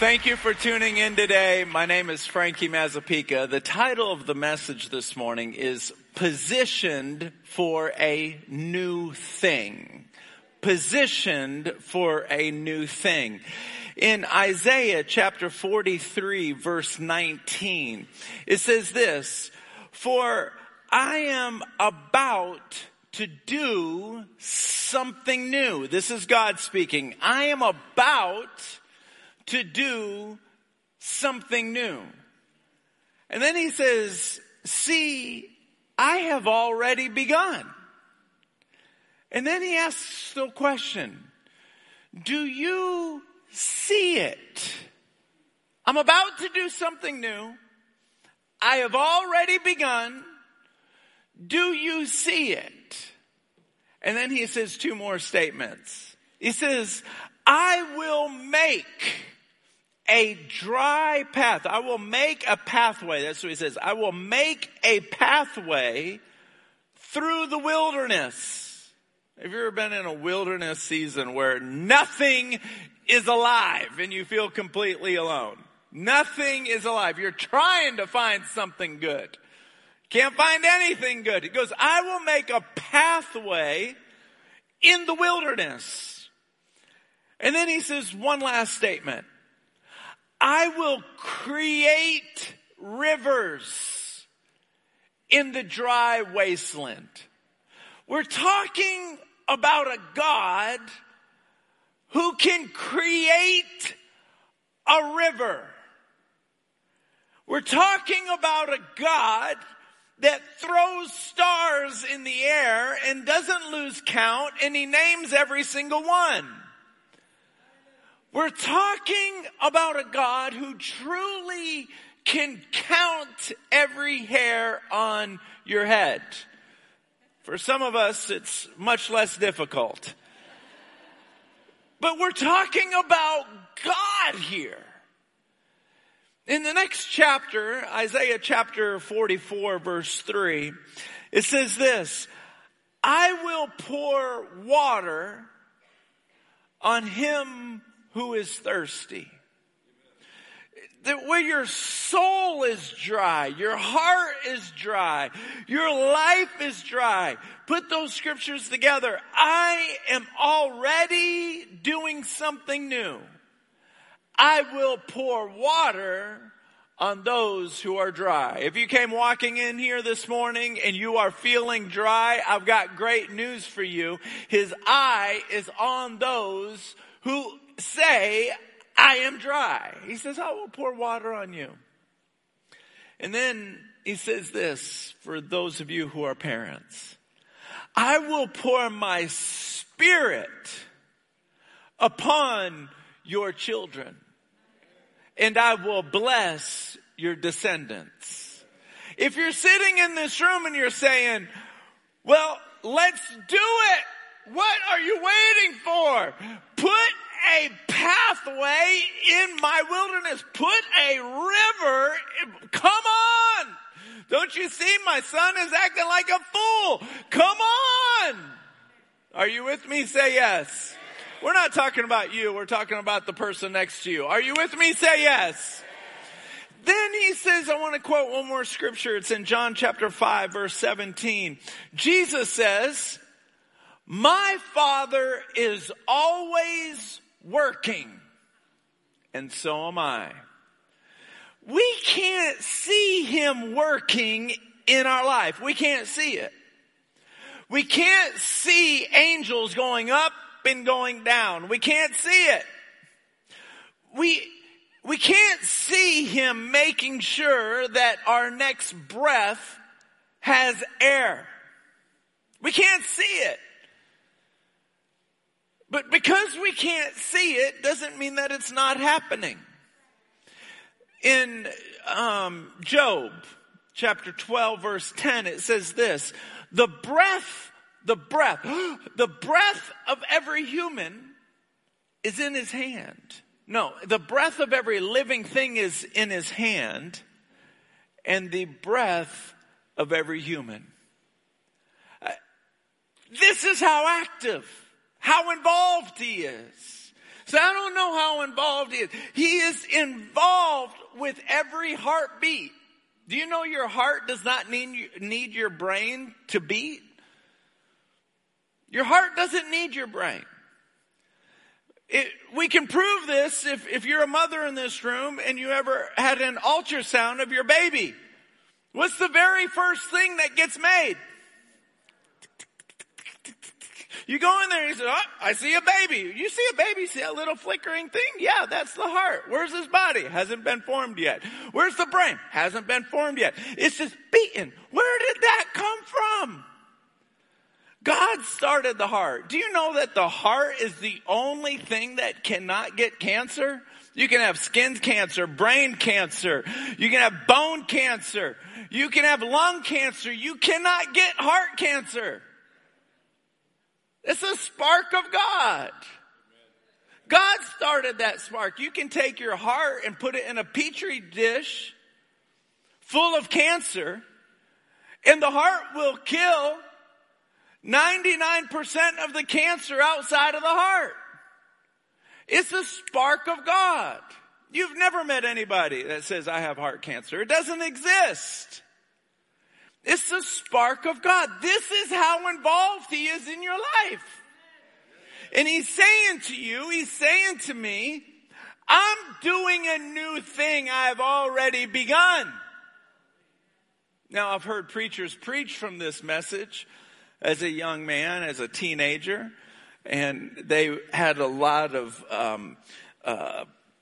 Thank you for tuning in today. My name is Frankie Mazapika. The title of the message this morning is Positioned for a New Thing. Positioned for a New Thing. In Isaiah chapter 43 verse 19, it says this, "For I am about to do something new." This is God speaking. I am about to do something new. And then he says, "See, I have already begun." And then he asks the question, "Do you see it?" I'm about to do something new. I have already begun. Do you see it? And then he says two more statements. He says, "I will make a dry path." I will make a pathway. That's what he says. I will make a pathway through the wilderness. Have you ever been in a wilderness season where nothing is alive and you feel completely alone? Nothing is alive. You're trying to find something good. Can't find anything good. He goes, "I will make a pathway in the wilderness." And then he says one last statement. "I will create rivers in the dry wasteland." We're talking about a God who can create a river. We're talking about a God that throws stars in the air and doesn't lose count, and he names every single one. We're talking about a God who truly can count every hair on your head. For some of us, it's much less difficult. But we're talking about God here. In the next chapter, Isaiah chapter 44 verse 3, it says this, "I will pour water on him who is thirsty." That where your soul is dry, your heart is dry, your life is dry. Put those scriptures together. I am already doing something new. I will pour water on those who are dry. If you came walking in here this morning and you are feeling dry, I've got great news for you. His eye is on those who say, "I am dry." He says, "I will pour water on you." And then he says this for those of you who are parents. "I will pour my spirit upon your children, and I will bless your descendants." If you're sitting in this room and you're saying, "Well, let's do it," what are you waiting for? Put a pathway in my wilderness. Put a river. Come on. Don't you see my son is acting like a fool? Come on. Are you with me? Say yes. We're not talking about you. We're talking about the person next to you. Are you with me? Say yes. Then he says, I want to quote one more scripture. It's in John chapter 5 verse 17. Jesus says, "My Father is always working, and so am I." We can't see him working in our life. We can't see it. We can't see angels going up and going down. We can't see it. We can't see him making sure that our next breath has air. We can't see it. But because we can't see it doesn't mean that it's not happening. In Job chapter 12 verse 10, it says this, the breath of every human is in his hand. No, the breath of every living thing is in his hand, and the breath of every human. This is how active, how involved he is. So I don't know how involved he is. He is involved with every heartbeat. Do you know your heart does not need your brain to beat? Your heart doesn't need your brain. We can prove this if you're a mother in this room and you ever had an ultrasound of your baby. What's the very first thing that gets made? You go in there and you say, oh, I see a baby. You see a baby, see a little flickering thing? Yeah, that's the heart. Where's his body? Hasn't been formed yet. Where's the brain? Hasn't been formed yet. It's just beating. Where did that come from? God started the heart. Do you know that the heart is the only thing that cannot get cancer? You can have skin cancer, brain cancer. You can have bone cancer. You can have lung cancer. You cannot get heart cancer. It's a spark of God. God started that spark. You can take your heart and put it in a petri dish full of cancer, and the heart will kill 99% of the cancer outside of the heart. It's a spark of God. You've never met anybody that says, I have heart cancer. It doesn't exist. It's the spark of God. This is how involved he is in your life. And he's saying to you, he's saying to me, I'm doing a new thing. I've already begun. Now, I've heard preachers preach from this message as a young man, as a teenager, and they had a lot of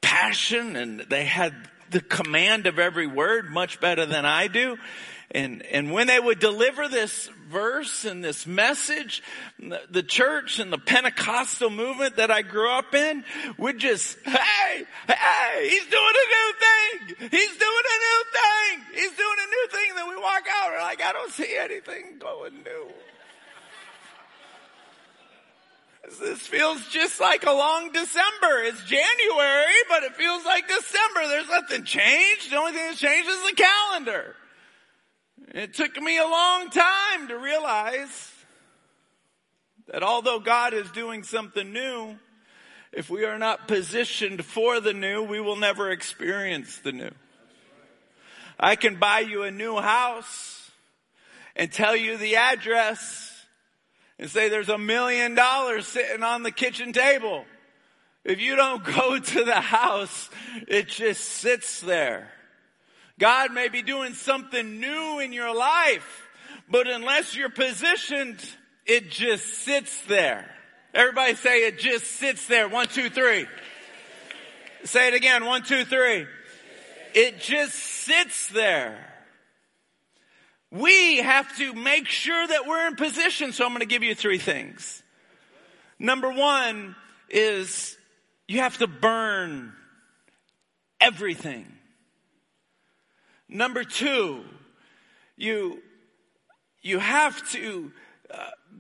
passion, and they had the command of every word much better than I do. And when they would deliver this verse and this message, the church and the Pentecostal movement that I grew up in would just, hey, he's doing a new thing. He's doing a new thing. He's doing a new thing. And then we walk out and we're like, I don't see anything going new. This feels just like a long December. It's January, but it feels like December. There's nothing changed. The only thing that's changed is the calendar. It took me a long time to realize that although God is doing something new, if we are not positioned for the new, we will never experience the new. I can buy you a new house and tell you the address and say there's $1 million sitting on the kitchen table. If you don't go to the house, it just sits there. God may be doing something new in your life, but unless you're positioned, it just sits there. Everybody say, it just sits there. 1, 2, 3. Say it again. 1, 2, 3. It just sits there. We have to make sure that we're in position. So I'm going to give you 3 things. Number 1 is you have to burn everything. Number 2, you have to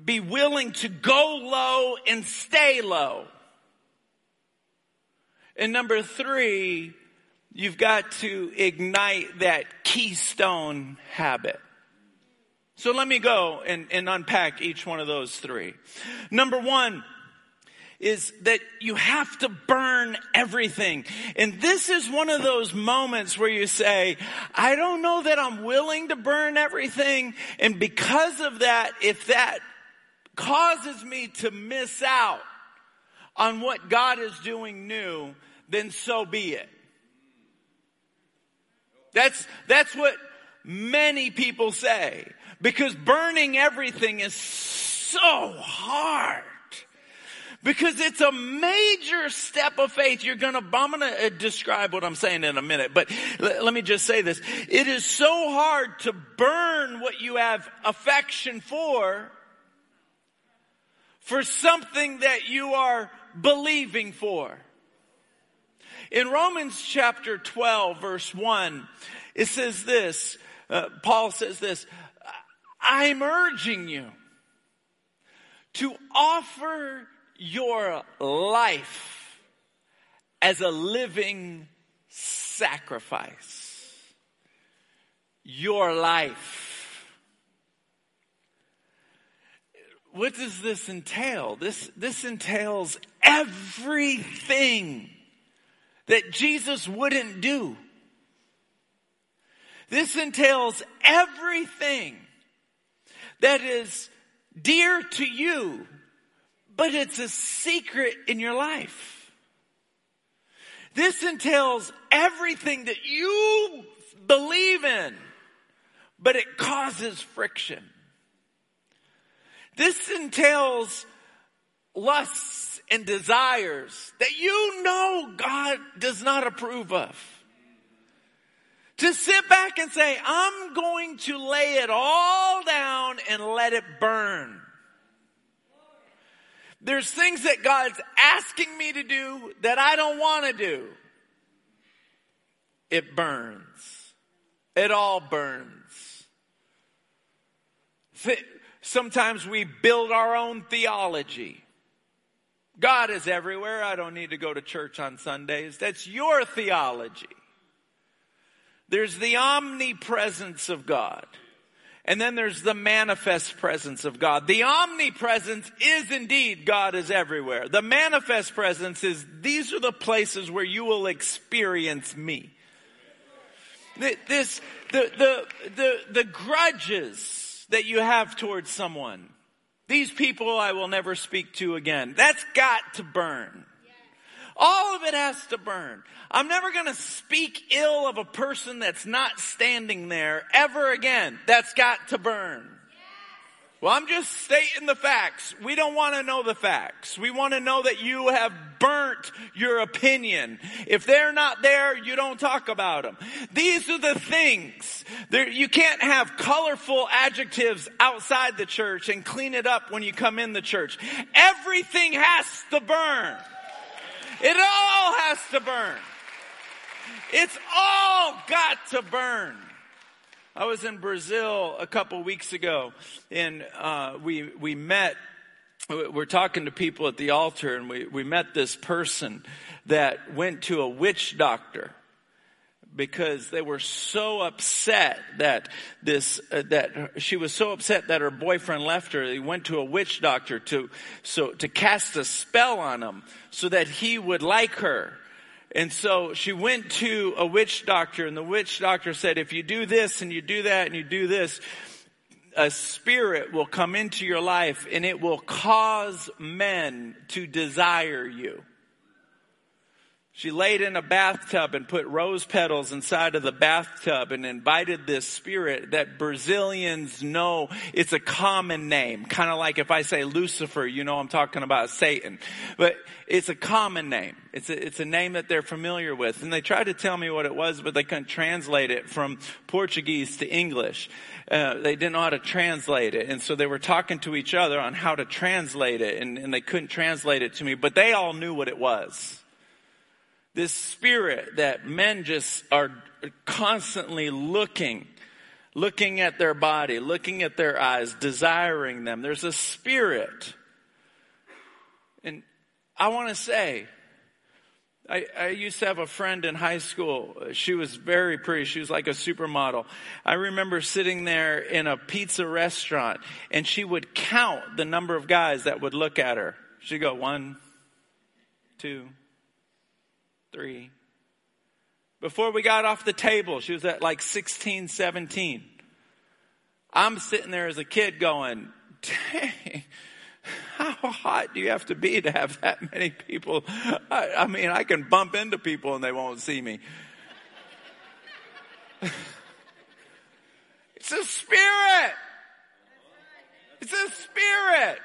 be willing to go low and stay low. And number 3, you've got to ignite that keystone habit. So let me go and unpack each one of those 3. Number 1 is that you have to burn everything. And this is one of those moments where you say, I don't know that I'm willing to burn everything. And because of that, if that causes me to miss out on what God is doing new, then so be it. That's what many people say. Because burning everything is so hard. Because it's a major step of faith. I'm going to describe what I'm saying in a minute. But let me just say this. It is so hard to burn what you have affection for something that you are believing for. In Romans chapter 12, verse 1, it says this. Paul says this. I'm urging you to offer your life as a living sacrifice. Your life. What does this entail? This entails everything that Jesus wouldn't do. This entails everything that is dear to you, but it's a secret in your life. This entails everything that you believe in, but it causes friction. This entails lusts and desires that you know God does not approve of. To sit back and say, I'm going to lay it all down and let it burn. There's things that God's asking me to do that I don't want to do. It burns. It all burns. Sometimes we build our own theology. God is everywhere. I don't need to go to church on Sundays. That's your theology. There's the omnipresence of God. And then there's the manifest presence of God. The omnipresence is indeed God is everywhere. The manifest presence is these are the places where you will experience me. The grudges that you have towards someone. These people I will never speak to again. That's got to burn. All of it has to burn. I'm never going to speak ill of a person that's not standing there ever again. That's got to burn. Well, I'm just stating the facts. We don't want to know the facts. We want to know that you have burnt your opinion. If they're not there, you don't talk about them. These are the things. You can't have colorful adjectives outside the church and clean it up when you come in the church. Everything has to burn. It all has to burn. It's all got to burn. I was in Brazil a couple weeks ago, and we met. We're talking to people at the altar, and we met this person that went to a witch doctor because they were so upset that she was so upset that her boyfriend left her. He went to a witch doctor to cast a spell on him so that he would like her. And so she went to a witch doctor, and the witch doctor said, if you do this and you do that and you do this, a spirit will come into your life and it will cause men to desire you. She laid in a bathtub and put rose petals inside of the bathtub and invited this spirit that Brazilians know. It's a common name. Kind of like if I say Lucifer, you know I'm talking about Satan. But it's a common name. It's a name that they're familiar with. And they tried to tell me what it was, but they couldn't translate it from Portuguese to English. They didn't know how to translate it. And so they were talking to each other on how to translate it. And they couldn't translate it to me. But they all knew what it was. This spirit that men just are constantly looking at their body, looking at their eyes, desiring them. There's a spirit. And I want to say, I used to have a friend in high school. She was very pretty. She was like a supermodel. I remember sitting there in a pizza restaurant, and she would count the number of guys that would look at her. She'd go, 1, 2, 3. Before we got off the table, she was at like 16, 17. I'm sitting there as a kid going, dang, how hot do you have to be to have that many people? I mean, I can bump into people and they won't see me. It's a spirit. It's a spirit.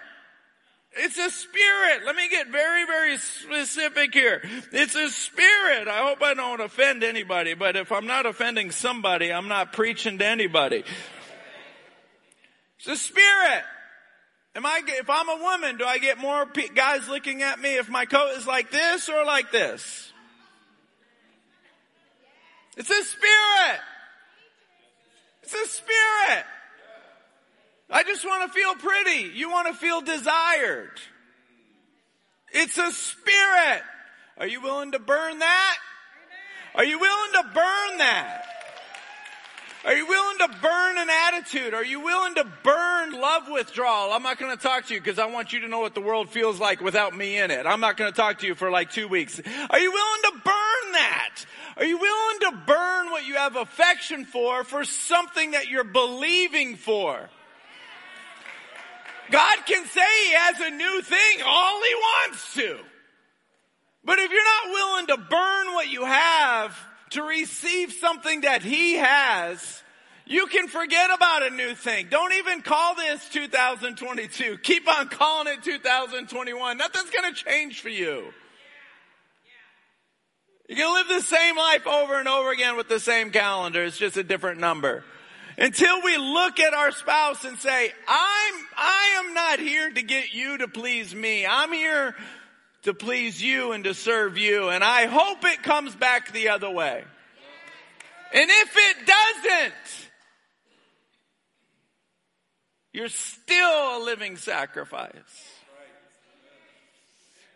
It's a spirit. Let me get very, very specific here. It's a spirit. I hope I don't offend anybody, but if I'm not offending somebody, I'm not preaching to anybody. It's a spirit. If I'm a woman, do I get more guys looking at me if my coat is like this or like this? It's a spirit. It's a spirit. I just want to feel pretty. You want to feel desired. It's a spirit. Are you willing to burn that? Are you willing to burn that? Are you willing to burn an attitude? Are you willing to burn love withdrawal? I'm not going to talk to you because I want you to know what the world feels like without me in it. I'm not going to talk to you for like 2 weeks. Are you willing to burn that? Are you willing to burn what you have affection for something that you're believing for? God can say he has a new thing all he wants to. But if you're not willing to burn what you have to receive something that he has, you can forget about a new thing. Don't even call this 2022. Keep on calling it 2021. Nothing's going to change for you. You're going to live the same life over and over again with the same calendar. It's just a different number. Until we look at our spouse and say, I am not here to get you to please me. I'm here to please you and to serve you. And I hope it comes back the other way. And if it doesn't, you're still a living sacrifice.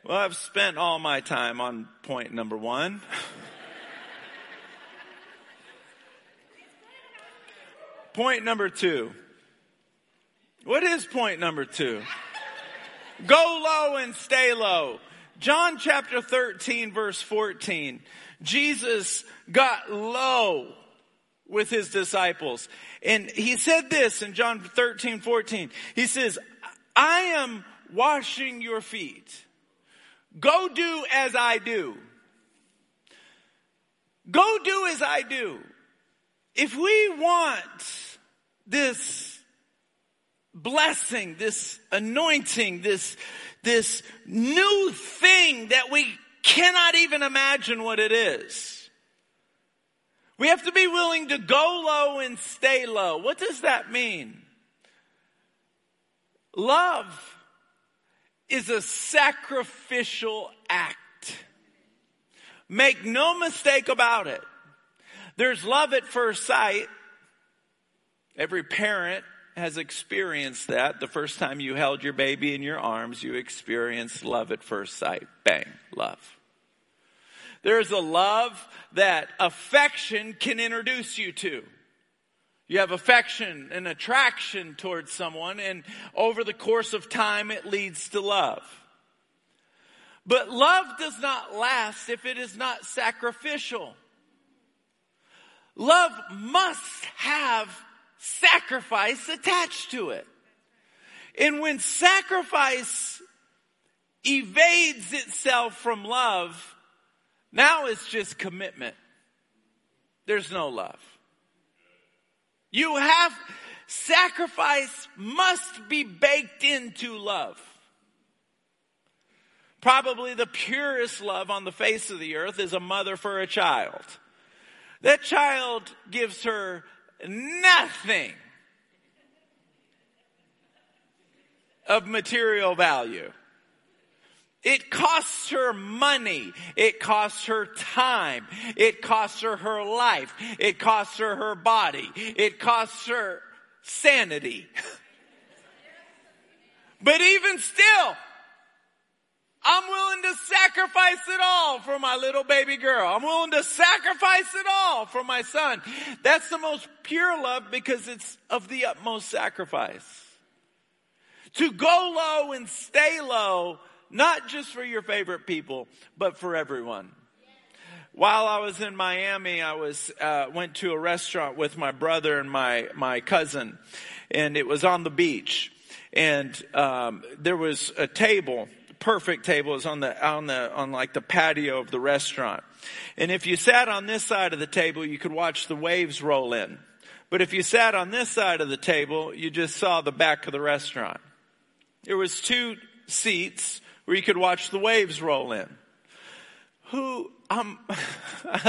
Well, I've spent all my time on point number one. Point number two. What is point number two? Go low and stay low. John chapter 13, verse 14. Jesus got low with his disciples. And he said this in John 13, 14. He says, I am washing your feet. Go do as I do. Go do as I do. If we want this blessing, this anointing, this new thing that we cannot even imagine what it is, we have to be willing to go low and stay low. What does that mean? Love is a sacrificial act. Make no mistake about it. There's love at first sight. Every parent has experienced that. The first time you held your baby in your arms, you experienced love at first sight. Bang, love. There's a love that affection can introduce you to. You have affection and attraction towards someone, and over the course of time, it leads to love. But love does not last if it is not sacrificial. Love must have sacrifice attached to it. And when sacrifice evades itself from love, now it's just commitment. There's no love. Sacrifice must be baked into love. Probably the purest love on the face of the earth is a mother for a child. That child gives her nothing of material value. It costs her money. It costs her time. It costs her her life. It costs her her body. It costs her sanity. But even still, I'm willing to sacrifice it all for my little baby girl. I'm willing to sacrifice it all for my son. That's the most pure love because it's of the utmost sacrifice. To go low and stay low, not just for your favorite people, but for everyone. While I was in Miami, I went to a restaurant with my brother and my cousin, and it was on the beach. And there was a table. Perfect table is on the patio of the restaurant. And if you sat on this side of the table, you could watch the waves roll in. But if you sat on this side of the table, you just saw the back of the restaurant. There was two seats where you could watch the waves roll in. I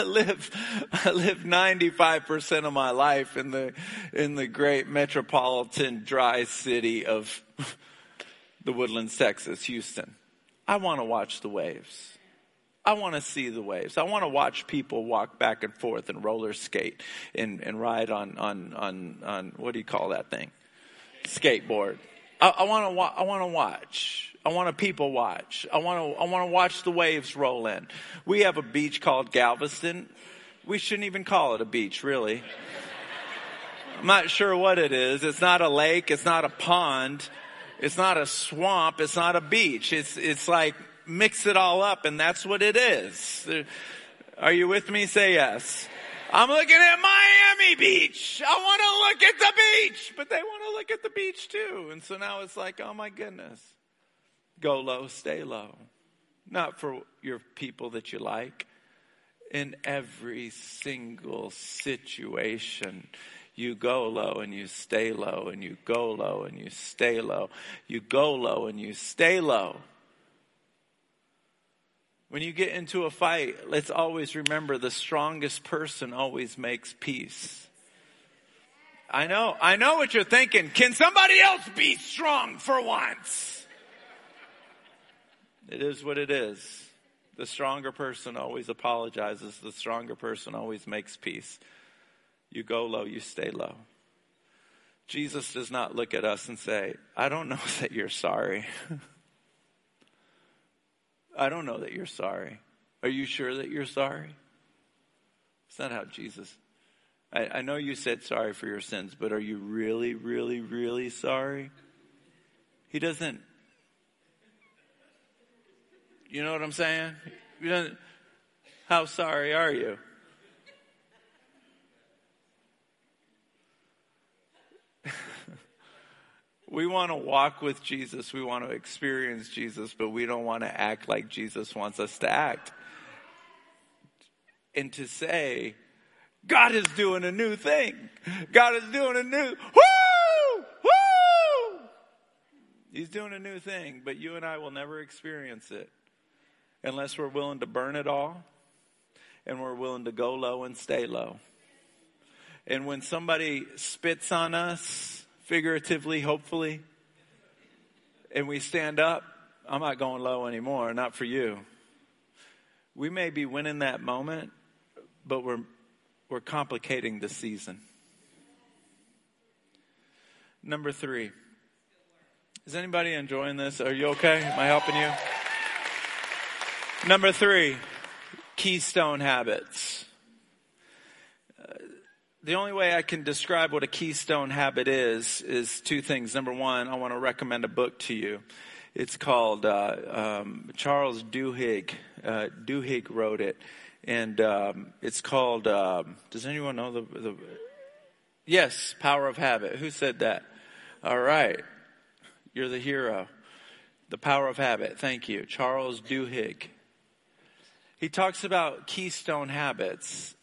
live 95% of my life in the great metropolitan dry city of the Woodlands, Texas, Houston. I want to watch the waves. I want to see the waves. I want to watch people walk back and forth and roller skate and ride on what do you call that thing? Skateboard. I want to watch. I want to people watch. I want to watch the waves roll in. We have a beach called Galveston. We shouldn't even call it a beach, really. I'm not sure what it is. It's not a lake. It's not a pond. It's not a swamp. It's not a beach. It's like mix it all up, and that's what it is. Are you with me? Say yes. I'm looking at Miami Beach. I want to look at the beach, but they want to look at the beach too. And so now it's like, oh my goodness. Go low, stay low. Not for your people that you like. In every single situation, you go low and you stay low, and you go low and you stay low. You go low and you stay low. When you get into a fight, let's always remember the strongest person always makes peace. I know what you're thinking. Can somebody else be strong for once? It is what it is. The stronger person always apologizes. The stronger person always makes peace. You go low, you stay low. Jesus does not look at us and say, I don't know that you're sorry. I don't know that you're sorry. Are you sure that you're sorry? It's not how Jesus... I know you said sorry for your sins, but are you really, really, really sorry? He doesn't... You know what I'm saying? He doesn't, how sorry are you? We want to walk with Jesus. We want to experience Jesus, but we don't want to act like Jesus wants us to act. And to say, God is doing a new thing. God is doing a new, woo, woo. He's doing a new thing, but you and I will never experience it unless we're willing to burn it all and we're willing to go low and stay low. And when somebody spits on us, figuratively, hopefully, and we stand up, I'm not going low anymore, not for you. We may be winning that moment, but we're complicating the season. Number 3. Is anybody enjoying this? Are you okay? Am I helping you? Number 3, keystone habits. The only way I can describe what a keystone habit is two things. Number one, I want to recommend a book to you. It's called Charles Duhigg. Duhigg wrote it, and it's called. Does anyone know the? Yes, Power of Habit. Who said that? All right, you're the hero. The Power of Habit. Thank you, Charles Duhigg. He talks about keystone habits.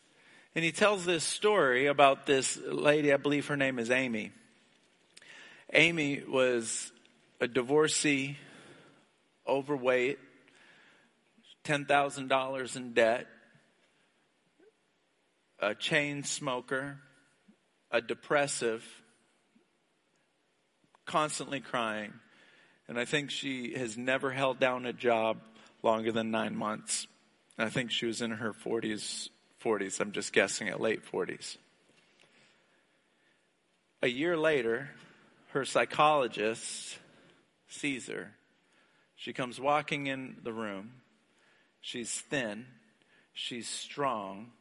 And he tells this story about this lady, I believe her name is Amy. Amy was a divorcee, overweight, $10,000 in debt, a chain smoker, a depressive, constantly crying. And I think she has never held down a job longer than 9 months. And I think she was in her 40s, I'm just guessing at late 40s. A year later, her psychologist sees her. She comes walking in the room. She's thin. She's strong.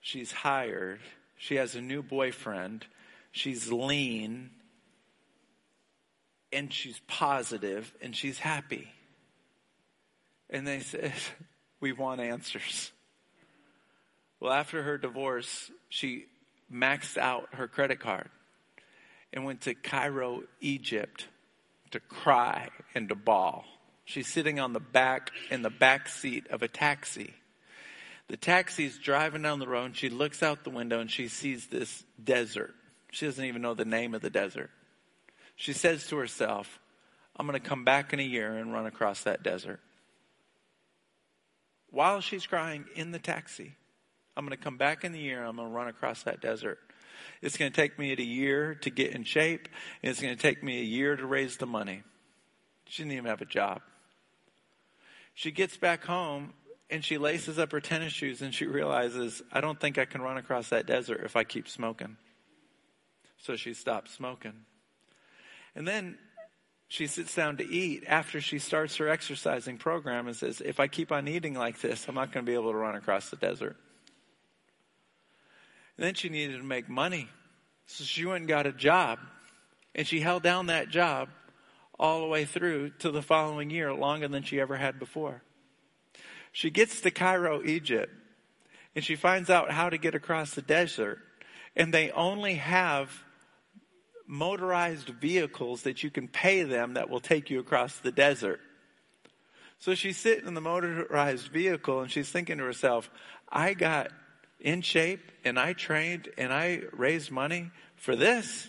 She's hired. She has a new boyfriend. She's lean. And she's positive. And she's happy. And they said, we want answers. Well, after her divorce, she maxed out her credit card and went to Cairo, Egypt, to cry and to bawl. She's sitting on the back seat of a taxi. The taxi's driving down the road, and she looks out the window, and she sees this desert. She doesn't even know the name of the desert. She says to herself, I'm going to come back in a year and run across that desert. While she's crying in the taxi, I'm going to come back in the year. I'm going to run across that desert. It's going to take me a year to get in shape. And it's going to take me a year to raise the money. She didn't even have a job. She gets back home and she laces up her tennis shoes and she realizes, I don't think I can run across that desert if I keep smoking. So she stops smoking. And then she sits down to eat after she starts her exercising program and says, if I keep on eating like this, I'm not going to be able to run across the desert. And then she needed to make money. So she went and got a job. And she held down that job all the way through to the following year, longer than she ever had before. She gets to Cairo, Egypt. and she finds out how to get across the desert, and they only have motorized vehicles that you can pay them that will take you across the desert. So she's sitting in the motorized vehicle and she's thinking to herself, I got in shape and I trained and I raised money for this.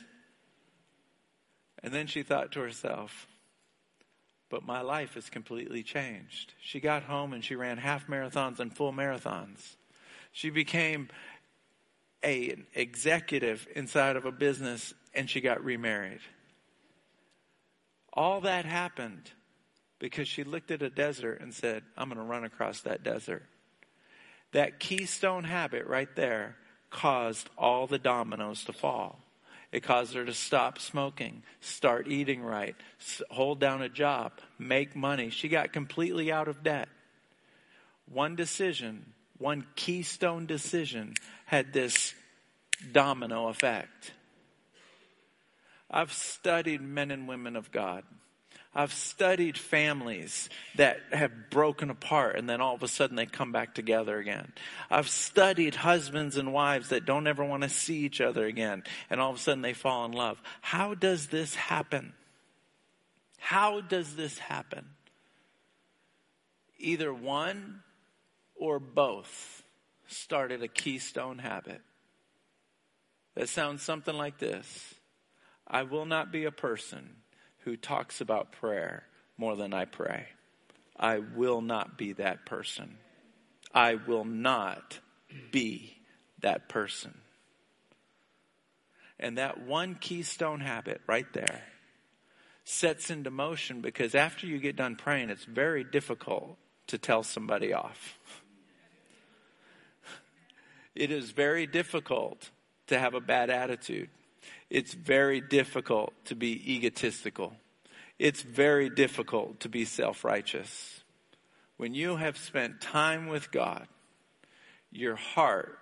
And then she thought to herself, but my life has completely changed. She got home and she ran half marathons and full marathons. She became an executive inside of a business and she got remarried. All that happened because she looked at a desert and said, I'm going to run across that desert. That keystone habit right there caused all the dominoes to fall. It caused her to stop smoking, start eating right, hold down a job, make money. She got completely out of debt. One decision, one keystone decision had this domino effect. I've studied men and women of God. I've studied families that have broken apart and then all of a sudden they come back together again. I've studied husbands and wives that don't ever want to see each other again and all of a sudden they fall in love. How does this happen? How does this happen? Either one or both started a keystone habit. That sounds something like this. I will not be a person who talks about prayer more than I pray. I will not be that person. I will not be that person. And that one keystone habit right there sets into motion, because after you get done praying, it's very difficult to tell somebody off. It is very difficult to have a bad attitude. It's very difficult to be egotistical. It's very difficult to be self-righteous. When you have spent time with God, your heart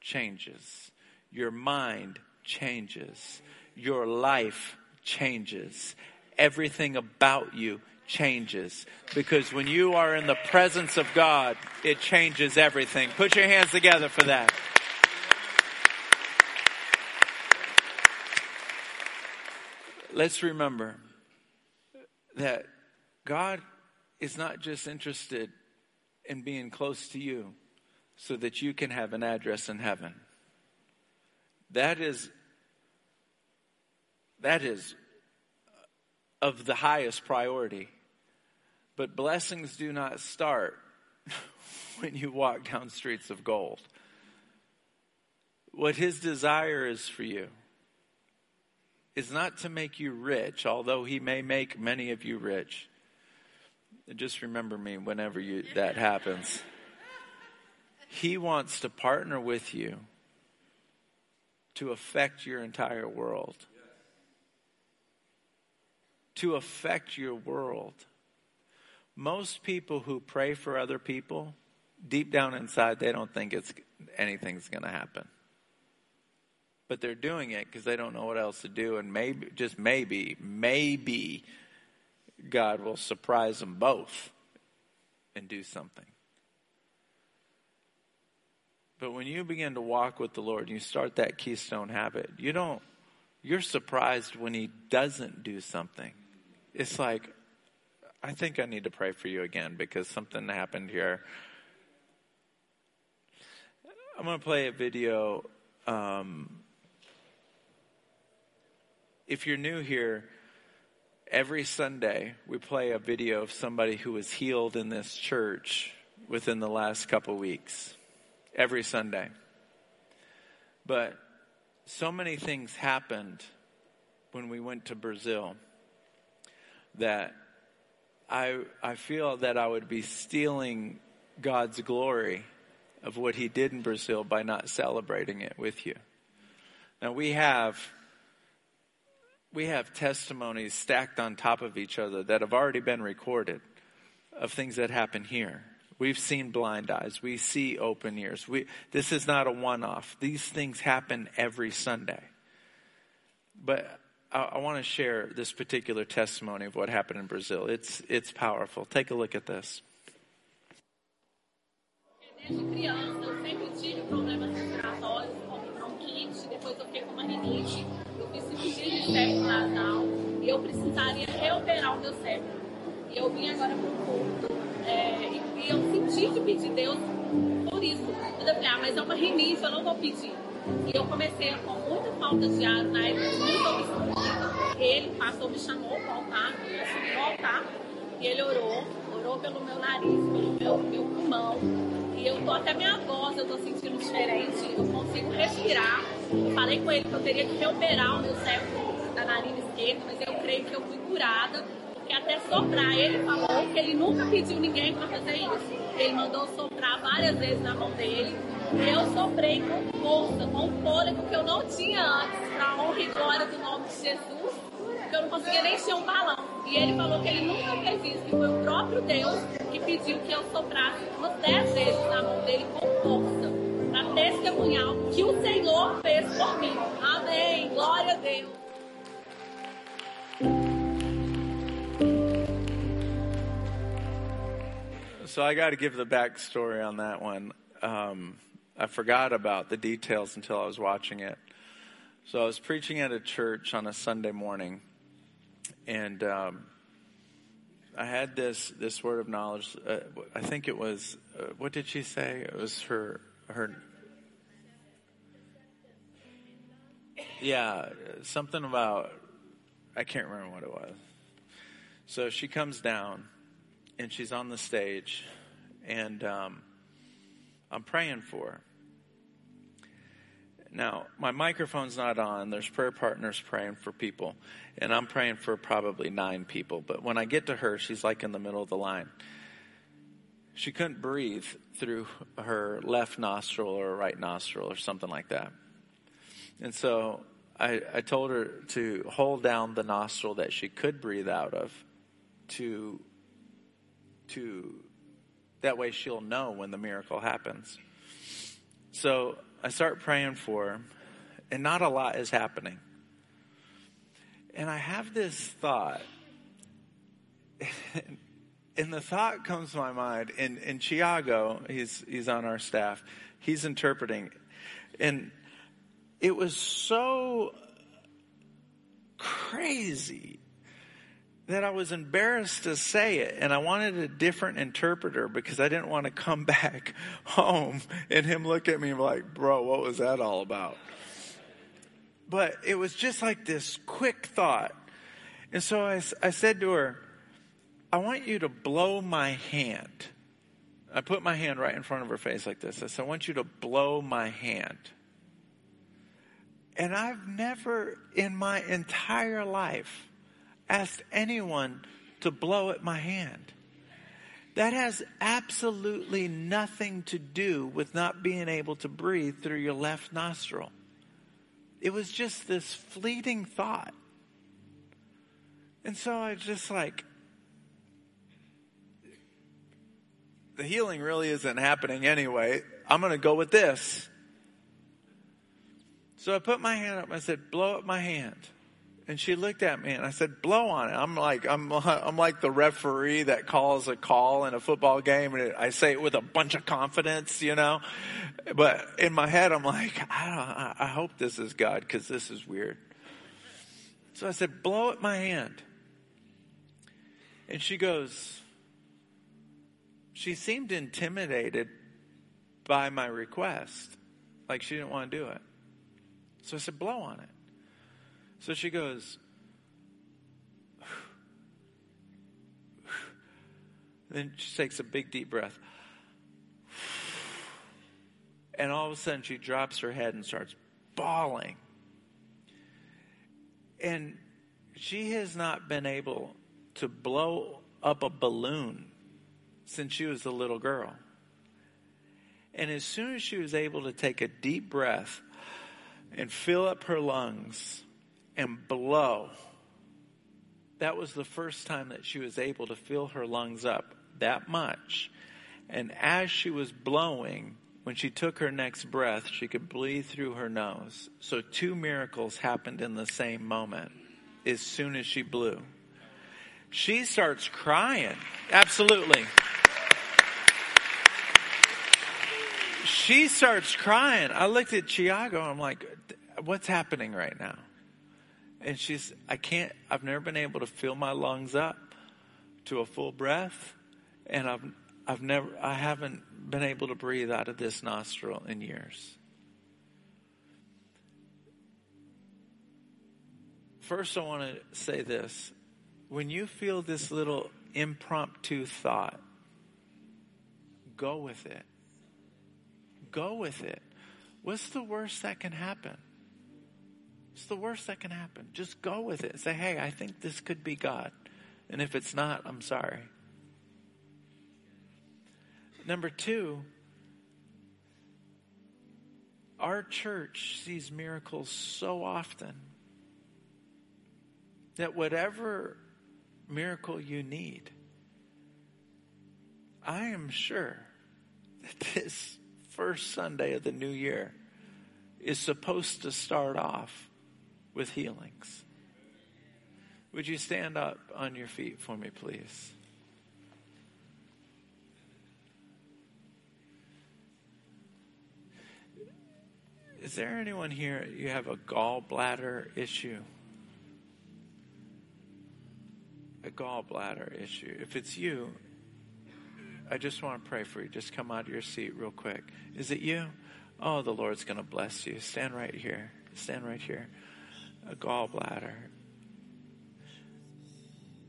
changes. Your mind changes. Your life changes. Everything about you changes. Because when you are in the presence of God, it changes everything. Put your hands together for that. Let's remember that God is not just interested in being close to you so that you can have an address in heaven. That is of the highest priority. But blessings do not start when you walk down streets of gold. What his desire is for you is not to make you rich, although he may make many of you rich. Just remember me whenever that happens. He wants to partner with you to affect your entire world. To affect your world. Most people who pray for other people, deep down inside, they don't think anything's going to happen. But they're doing it because they don't know what else to do. And maybe, just maybe God will surprise them both and do something. But when you begin to walk with the Lord, you start that keystone habit. You're surprised when he doesn't do something. It's like, I think I need to pray for you again because something happened here. I'm going to play a video. If you're new here, every Sunday we play a video of somebody who was healed in this church within the last couple weeks. Every Sunday. But so many things happened when we went to Brazil that I feel that I would be stealing God's glory of what he did in Brazil by not celebrating it with you. Now we have testimonies stacked on top of each other that have already been recorded of things that happen here. We've seen blind eyes. We see open ears. This is not a one-off. These things happen every Sunday. But I want to share this particular testimony of what happened in Brazil. It's powerful. Take a look at this. Desde criança, repetir o problema respiratório, como bronquite, depois eu fiquei com uma rinite, eu fiz cirurgia de septo nasal e eu precisaria reoperar o meu septo. E eu vim agora para o culto e eu senti de pedir Deus por isso. Eu falei, mas é uma rinite, eu não vou pedir. E eu comecei com muita falta de ar, na época muito obstruída. Ele passou, me chamou para o altar, eu subi ao altar e ele orou pelo meu nariz, pelo meu pulmão. E eu tô até minha voz, eu tô sentindo diferente, eu consigo respirar. Eu falei com ele que eu teria que reoperar o meu septo da narina esquerda, mas eu creio que eu fui curada, porque até soprar, ele falou que ele nunca pediu ninguém para fazer isso. Ele mandou soprar várias vezes na mão dele. Eu soprei com força, com fôlego que eu não tinha antes, para a honra e glória do nome de Jesus, porque eu não conseguia nem encher um balão. E ele falou que ele nunca fez isso, que foi o próprio Deus que pediu que eu soprasse umas 10 vezes na mão dele com força, para testemunhar o que o Senhor fez por mim. Amém, glória a Deus. So I got to give the backstory on that one. I forgot about the details until I was watching it. So I was preaching at a church on a Sunday morning, and I had this word of knowledge. I think it was, what did she say? It was her. Yeah, something about, I can't remember what it was. So she comes down, and she's on the stage, and I'm praying for her. Now, my microphone's not on. There's prayer partners praying for people. And I'm praying for probably 9 people. But when I get to her, she's like in the middle of the line. She couldn't breathe through her left nostril or right nostril or something like that. And so I told her to hold down the nostril that she could breathe out of to that way she'll know when the miracle happens. So I start praying for her, and not a lot is happening. And I have this thought, and the thought comes to my mind, and Thiago, he's on our staff, he's interpreting. And it was so crazy that I was embarrassed to say it, and I wanted a different interpreter because I didn't want to come back home and him look at me and be like, bro, what was that all about? But it was just like this quick thought. And so I said to her, I want you to blow my hand. I put my hand right in front of her face like this. I said, I want you to blow my hand. And I've never in my entire life asked anyone to blow at my hand. That has absolutely nothing to do with not being able to breathe through your left nostril. It was just this fleeting thought. And so I just like, the healing really isn't happening anyway. I'm going to go with this. So I put my hand up and I said, blow up my hand. And she looked at me, and I said, "Blow on it." I'm like the referee that calls a call in a football game, and I say it with a bunch of confidence, you know. But in my head, I'm like, I hope this is God, because this is weird. So I said, "Blow at my hand," and she goes. She seemed intimidated by my request, like she didn't want to do it. So I said, "Blow on it." So she goes, then she takes a big deep breath. And all of a sudden she drops her head and starts bawling. And she has not been able to blow up a balloon since she was a little girl. And as soon as she was able to take a deep breath and fill up her lungs and blow, that was the first time that she was able to fill her lungs up that much. And as she was blowing, when she took her next breath, she could breathe through her nose. So 2 miracles happened in the same moment as soon as she blew. She starts crying. Absolutely. She starts crying. I looked at Thiago. I'm like, what's happening right now? And she's, I've never been able to fill my lungs up to a full breath. And I haven't been able to breathe out of this nostril in years. First, I want to say this. When you feel this little impromptu thought, go with it. Go with it. What's the worst that can happen? It's the worst that can happen. Just go with it. Say, hey, I think this could be God. And if it's not, I'm sorry. Number two, our church sees miracles so often that whatever miracle you need, I am sure that this first Sunday of the new year is supposed to start off with healings. Would you stand up on your feet for me, please? Is there anyone here, you have a gallbladder issue? A gallbladder issue. If it's you, I just want to pray for you. Just come out of your seat real quick. Is it you? Oh, the Lord's going to bless you. Stand right here. Stand right here. A gallbladder.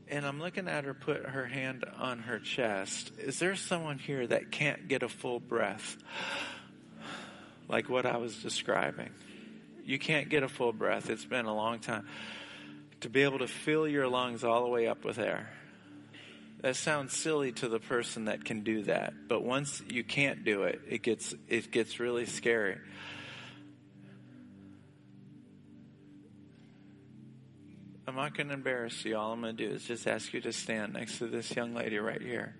And I'm looking at her put her hand on her chest. Is there someone here that can't get a full breath? Like what I was describing. You can't get a full breath. It's been a long time. To be able to fill your lungs all the way up with air. That sounds silly to the person that can do that. But once you can't do it, it gets really scary. I'm not going to embarrass you. All I'm going to do is just ask you to stand next to this young lady right here.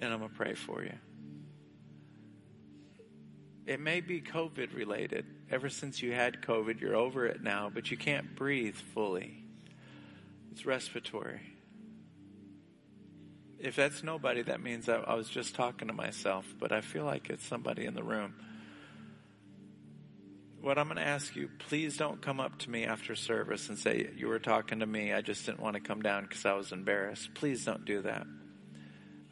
And I'm going to pray for you. It may be COVID related. Ever since you had COVID, you're over it now, but you can't breathe fully. It's respiratory. If that's nobody, that means I was just talking to myself, but I feel like it's somebody in the room. What I'm going to ask you, please don't come up to me after service and say, you were talking to me, I just didn't want to come down because I was embarrassed. Please don't do that.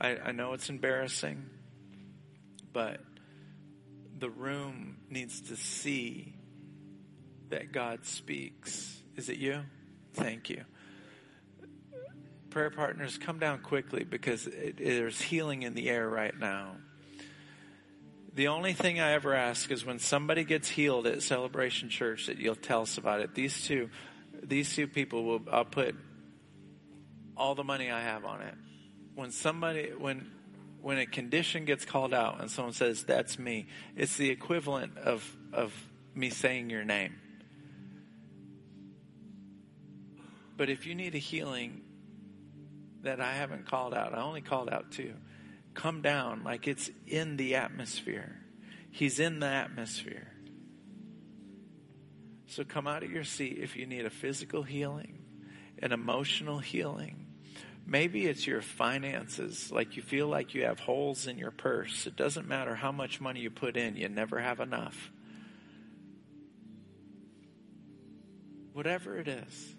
I know it's embarrassing, but the room needs to see that God speaks. Is it you? Thank you. Prayer partners, come down quickly because there's healing in the air right now. The only thing I ever ask is when somebody gets healed at Celebration Church that you'll tell us about it. These two people, I'll put all the money I have on it. When a condition gets called out and someone says, that's me, it's the equivalent of me saying your name. But if you need a healing that I haven't called out, I only called out two, come down like it's in the atmosphere. He's in the atmosphere. So come out of your seat if you need a physical healing, an emotional healing. Maybe it's your finances, like you feel like you have holes in your purse. It doesn't matter how much money you put in, you never have enough. Whatever it is,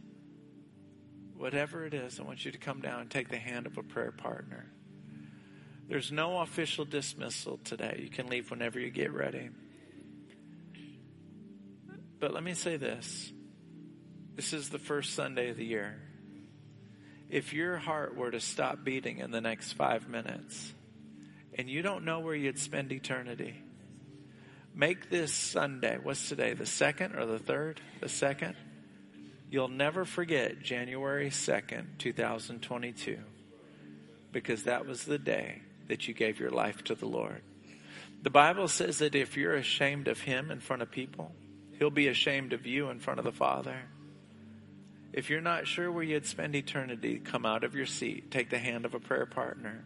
I want you to come down and take the hand of a prayer partner. There's no official dismissal today. You can leave whenever you get ready. But let me say this. This is the first Sunday of the year. If your heart were to stop beating in the next 5 minutes and you don't know where you'd spend eternity, make this Sunday, what's today, the 2nd or the 3rd? The 2nd? You'll never forget January 2nd, 2022, because that was the day that you gave your life to the Lord. The Bible says that if you're ashamed of Him in front of people, He'll be ashamed of you in front of the Father. If you're not sure where you'd spend eternity, come out of your seat. Take the hand of a prayer partner.